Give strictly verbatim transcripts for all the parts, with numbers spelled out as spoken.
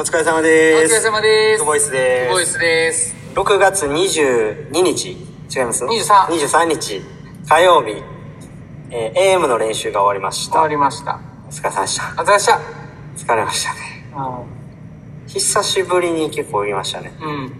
お疲れ様です。お疲れ様です。クボイスです。クボイスです。ろくがつにじゅうににち、違います 23, 23日火曜日、えー、エーエム の練習が終わりました。終わりました。お疲れ様でした。お疲れ様でした。疲れましたね。久しぶりに結構泳ぎましたね。うん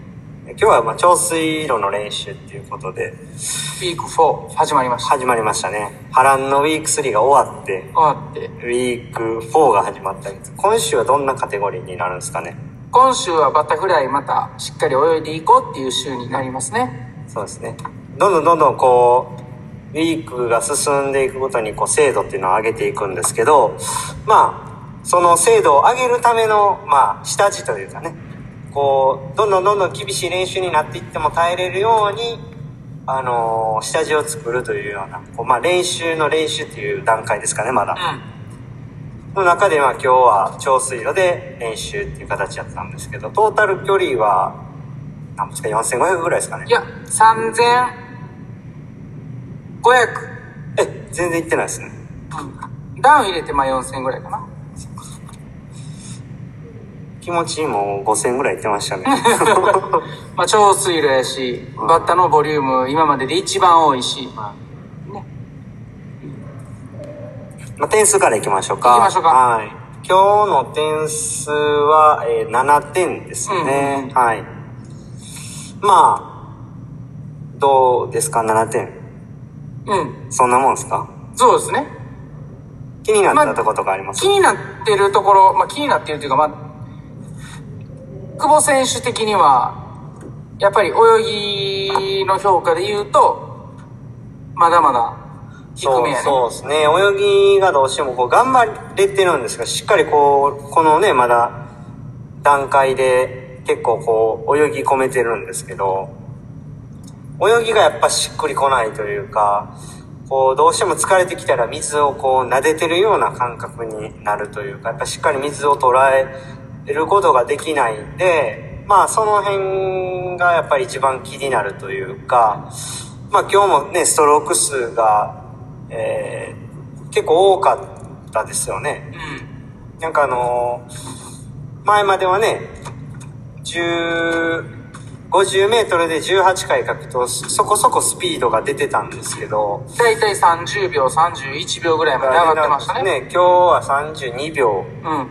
今日はまあ長水路の練習っていうことでウィークよん始まりました。始まりましたね。波乱のウィークさんが終わって終わってウィークよんが始まったり、今週はどんなカテゴリーになるんですかね。今週はバタフライまたしっかり泳いでいこうっていう週になりますね。そうですね。どんどんどんどんこうウィークが進んでいくごとにこう精度っていうのを上げていくんですけど、まあその精度を上げるためのまあ下地というかね、こうどんどんどんどん厳しい練習になっていっても耐えれるように、あのー、下地を作るというようなこう、まあ、練習の練習という段階ですかねまだ、うん、の中で、まあ、今日は長水路で練習っていう形だったんですけど、トータル距離は何ですかよんせんごひゃくぐらいですかね。いやさんぜんごひゃく。え全然いってないですね、うん、ダウン入れてまあよんせんぐらいかな。気持ちいいもごせんぐらいいってましたね。まあ長水路やし、うん、バッタのボリューム今までで一番多いし、うんねまあ、点数からいきましょうか。いきましょうか。はい。今日の点数は、えー、ななてんですね、うん、はい。まあどうですかななてん。うんそんなもんですか。そうですね。気になったところとかありますか、まあ、気になってるところ、まあ、気になってるというかまあ久保選手的にはやっぱり泳ぎの評価で言うとまだまだ低めやね。そうですね。泳ぎがどうしてもこう頑張れてるんですが、しっかりこうこのねまだ段階で結構こう泳ぎ込めてるんですけど、泳ぎがやっぱしっくりこないというか、こうどうしても疲れてきたら水をこう撫でてるような感覚になるというか、やっぱしっかり水を捉え得ることができないんで、まあその辺がやっぱり一番気になるというか、まあ今日もねストローク数が、えー、結構多かったですよね。なんかあのー、前まではねごじゅうメートルでじゅうはちかい書くとそこそこスピードが出てたんですけど、だいたいさんじゅうびょうさんじゅういちびょうぐらいまで上がってました ね, ね今日はさんじゅうにびょう、うん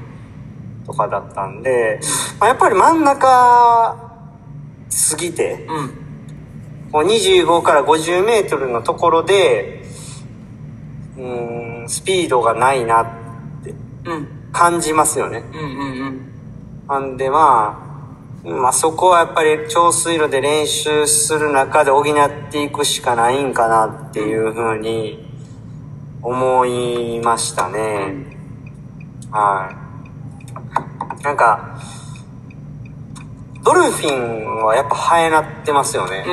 とかだったんで、まあ、やっぱり真ん中過ぎて、うん、こうにじゅうごからごじゅうメートルのところでうーんスピードがないなって感じますよね、うんうんうんうん、なんで、まあ、まあそこはやっぱり長水路で練習する中で補っていくしかないんかなっていうふうに思いましたね、うん、はい。なんかドルフィンはやっぱハエなってますよね、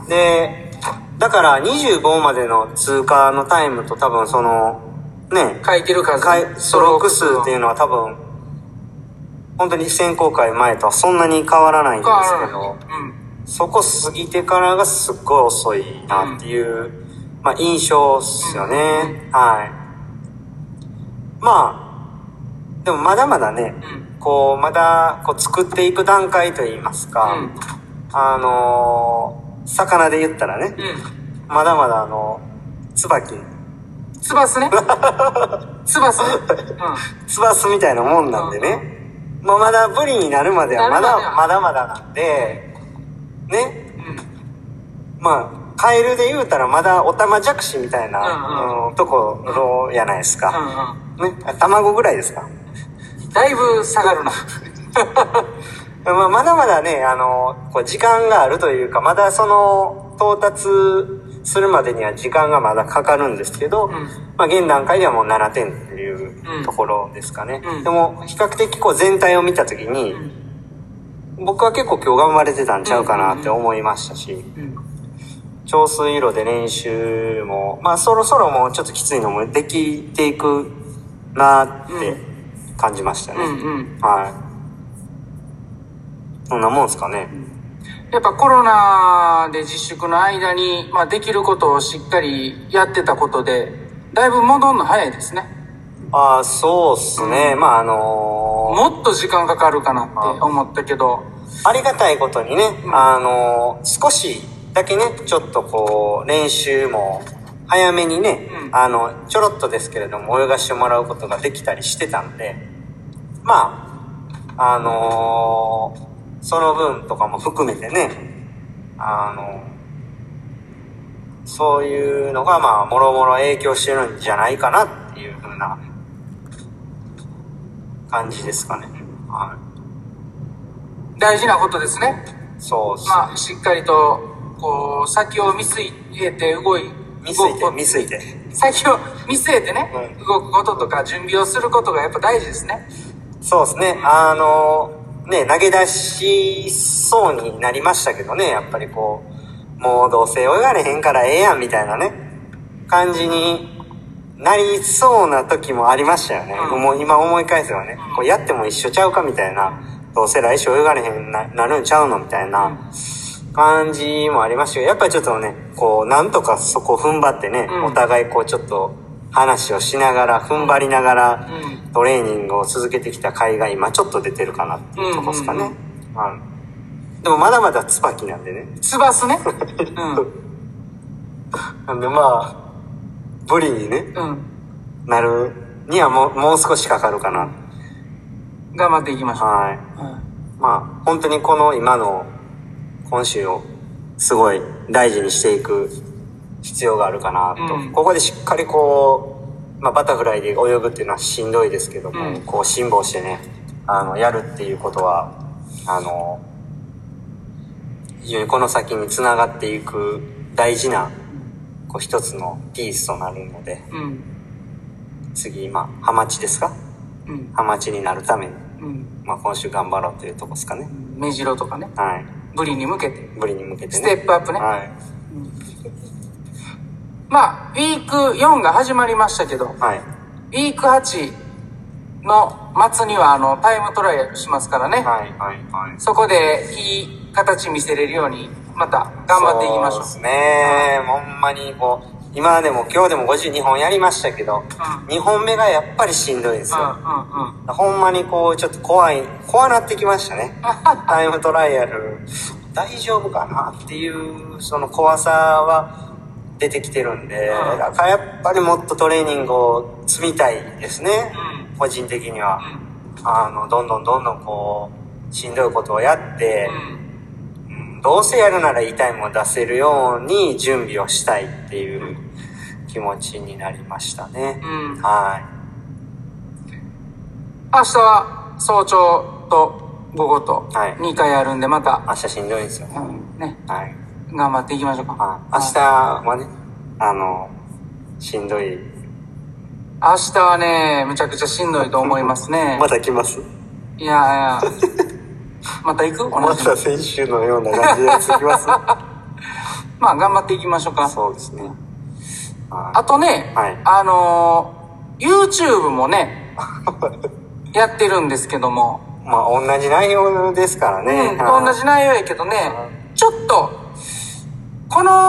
うん、でだからにじゅうごまでの通過のタイムと多分そのね書いてる数ストローク数っていうのは多分本当に選考会前とはそんなに変わらないんですけど、うん、そこ過ぎてからがすっごい遅いなっていう、うんまあ、印象っすよね、うん、はいまあでもまだまだね、うん、こうまだこう作っていく段階といいますか、うん、あのー、魚で言ったらね、うん、まだまだあの椿つばすねつばすねつばすみたいなもんなんでね、うんまあ、まだブリになるまではまだまだまだなんでね、うん、まあカエルで言うたらまだオタマジャクシみたいな、うんうん、ところやないですか、うんうんね、卵ぐらいですか。だいぶ下がるな、まあ、まだまだねあのこう時間があるというかまだその到達するまでには時間がまだかかるんですけど、うんまあ、現段階ではもうななてんっていうところですかね、うん、でも比較的こう全体を見た時に、うん、僕は結構今日頑張れてたんちゃうかなって思いましたし、うんうんうん、長水路で練習も、まあ、そろそろもうちょっときついのもできていくなって、うん感じましたね、うんうん、はいそんなもんですかね。やっぱコロナで自粛の間に、まあ、できることをしっかりやってたことでだいぶ戻るの早いですね。ああそうっすね、うん、まああのーもっと時間かかるかなって思ったけど、ありがたいことにね、あの少しだけねちょっとこう練習も早めにね、うん、あのちょろっとですけれども泳がしてもらうことができたりしてたんで、まああのー、その分とかも含めてね、あのー、そういうのがまあもろもろ影響してるんじゃないかなっていうふうな感じですかね、はい、大事なことですね。そうですね、まあ、しっかりとこう先を見据えて動い見据えて見据えて先を見据えてね、うん、動くこととか準備をすることがやっぱ大事ですね。そうですね、あのね投げ出しそうになりましたけどね、やっぱりこうもうどうせ泳がれへんからええやんみたいなね感じになりそうな時もありましたよね、うん、もう今思い返せばね、こうやっても一緒ちゃうかみたいな、どうせ来週泳がれへん な, なるんちゃうのみたいな、うん感じもありましたけど、やっぱりちょっとねこうなんとかそこを踏ん張ってね、うん、お互いこうちょっと話をしながら踏ん張りながら、うん、トレーニングを続けてきた甲斐が今ちょっと出てるかなっていうとこですかね、うんうんうんうん、でもまだまだツバキなんでねツバスね、うん、なんでまあブリに、ねうん、なるにはもう、もう少しかかるかな。頑張っていきましょう。はい、うん、まあ本当にこの今の今週をすごい大事にしていく必要があるかなと、うん、ここでしっかりこう、まあ、バタフライで泳ぐっていうのはしんどいですけども、うん、こう辛抱してねあのやるっていうことはあの非常にこの先につながっていく大事なこう一つのピースとなるので、うん、次今ハマチですか、うん、ハマチになるために、うんまあ、今週頑張ろうというとこですかね。メジロとかね、はいブリに向けて、ブリに向けてね、ステップアップね、はいうん、まあウィークよんが始まりましたけど、はい、ウィークはちの末にはあのタイムトライアルしますからね、はいはいはい、そこでいい形見せれるようにまた頑張っていきましょう。そうですね、うん、ほんまにこう今でも今日でもごじゅうにほんやりましたけど、うん、にほんめがやっぱりしんどいですよ、うんうんうん、ほんまにこうちょっと怖い怖なってきましたねタイムトライアル大丈夫かなっていうその怖さは出てきてるんで、うん、だからやっぱりもっとトレーニングを積みたいですね、うん、個人的には、うん、あのどんどんどんどんこうしんどいことをやって、うんどうせやるならいいタイムを出せるように準備をしたいっていう気持ちになりましたね、うん、はい。明日は早朝と午後とにかいあるんでまた、はい、明日しんどいんですよ、うん、ね、はい、頑張っていきましょうか。明日はねあのしんどい明日はねめちゃくちゃしんどいと思いますねまた来ます。いやいやまた行く？また先週のような感じで続きますまあ頑張っていきましょうか。そうですね。あとね、はい、あのー、YouTube もねやってるんですけどもまあ同じ内容ですからね、うん、同じ内容やけどねちょっとこの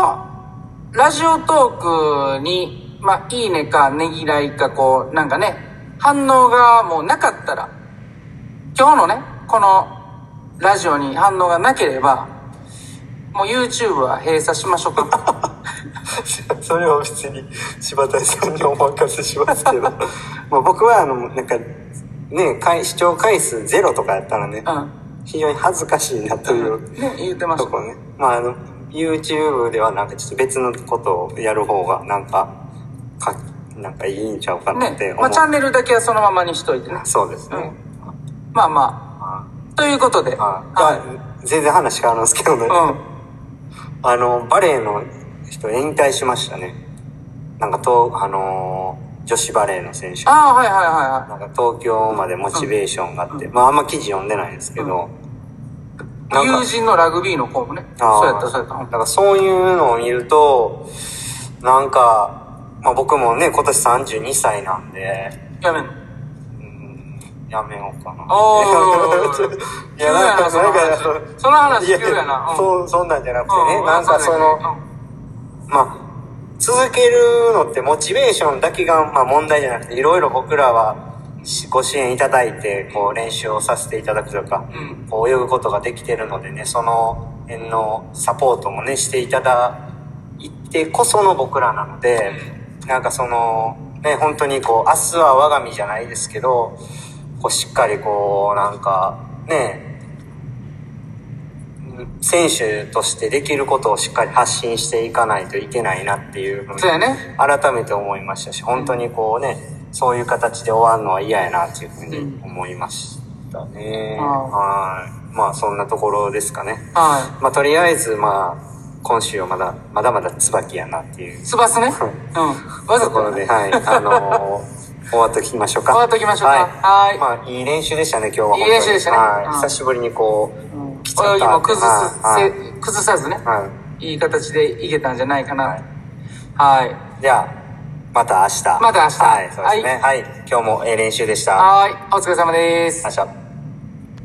ラジオトークにまあいいねかねぎらいかこうなんかね反応がもうなかったら今日のねこのラジオに反応がなければもう YouTube は閉鎖しましょうかそれは別に柴田さんにお任せしますけどまあ僕はあのなんかね視聴回数ゼロとかやったらね、うん、非常に恥ずかしいなという、うんね、言ってましたところね、まあ、あの YouTube ではなんかちょっと別のことをやる方がなんかかなんかいいんちゃうかなって思う、ねまあ、チャンネルだけはそのままにしといてね。そうですね、うん、まあまあということで、ああはい、全然話変わるんですけどね、うん、あのバレーの人引退しましたね。なんかとあのー、女子バレーの選手、あ、はいはいはい、なんか東京までモチベーションがあって、うん、まああんま記事読んでないんですけど、うん、友人のラグビーの子もね、そうやったそうやった。だからそういうのを見ると、なんか、まあ、僕もね今年さんじゅうにさいなんで、やめんの。やめようかな。おいやなんかその話、その話急やな。そうそんなんじゃなくてね、うん、なんかその、うん、まあ続けるのってモチベーションだけがまあ問題じゃなくて、いろいろ僕らはご支援いただいてこう練習をさせていただくとか、うん、こう泳ぐことができているのでね、その辺のサポートもねしていただいてこその僕らなので、なんかそのね本当にこう明日は我が身じゃないですけど、こうしっかりこうなんかね選手としてできることをしっかり発信していかないといけないなっていうふうに改めて思いましたし、本当にこうね。そういう形で終わるのは嫌やなというふうに思いましたね。うん、はい。まあそんなところですかね。はい。まあとりあえずまあ今週はまだまだまだ椿やなっていう。椿ね。うん。わざところで、はい。あのー、終わっときましょうか。終わっときましょうか。はい。はいまあいい練習でしたね今日は本当に。いい練習でしたね。はい。久しぶりにこう、うん、きちゃった。泳ぎも崩す、はい、崩さずね。はい。いい形でいけたんじゃないかな。はい。はい、じゃあ。また明日。また明日。はい、そうですね。はい。はい、今日も練習でした。はい。お疲れ様です。明日。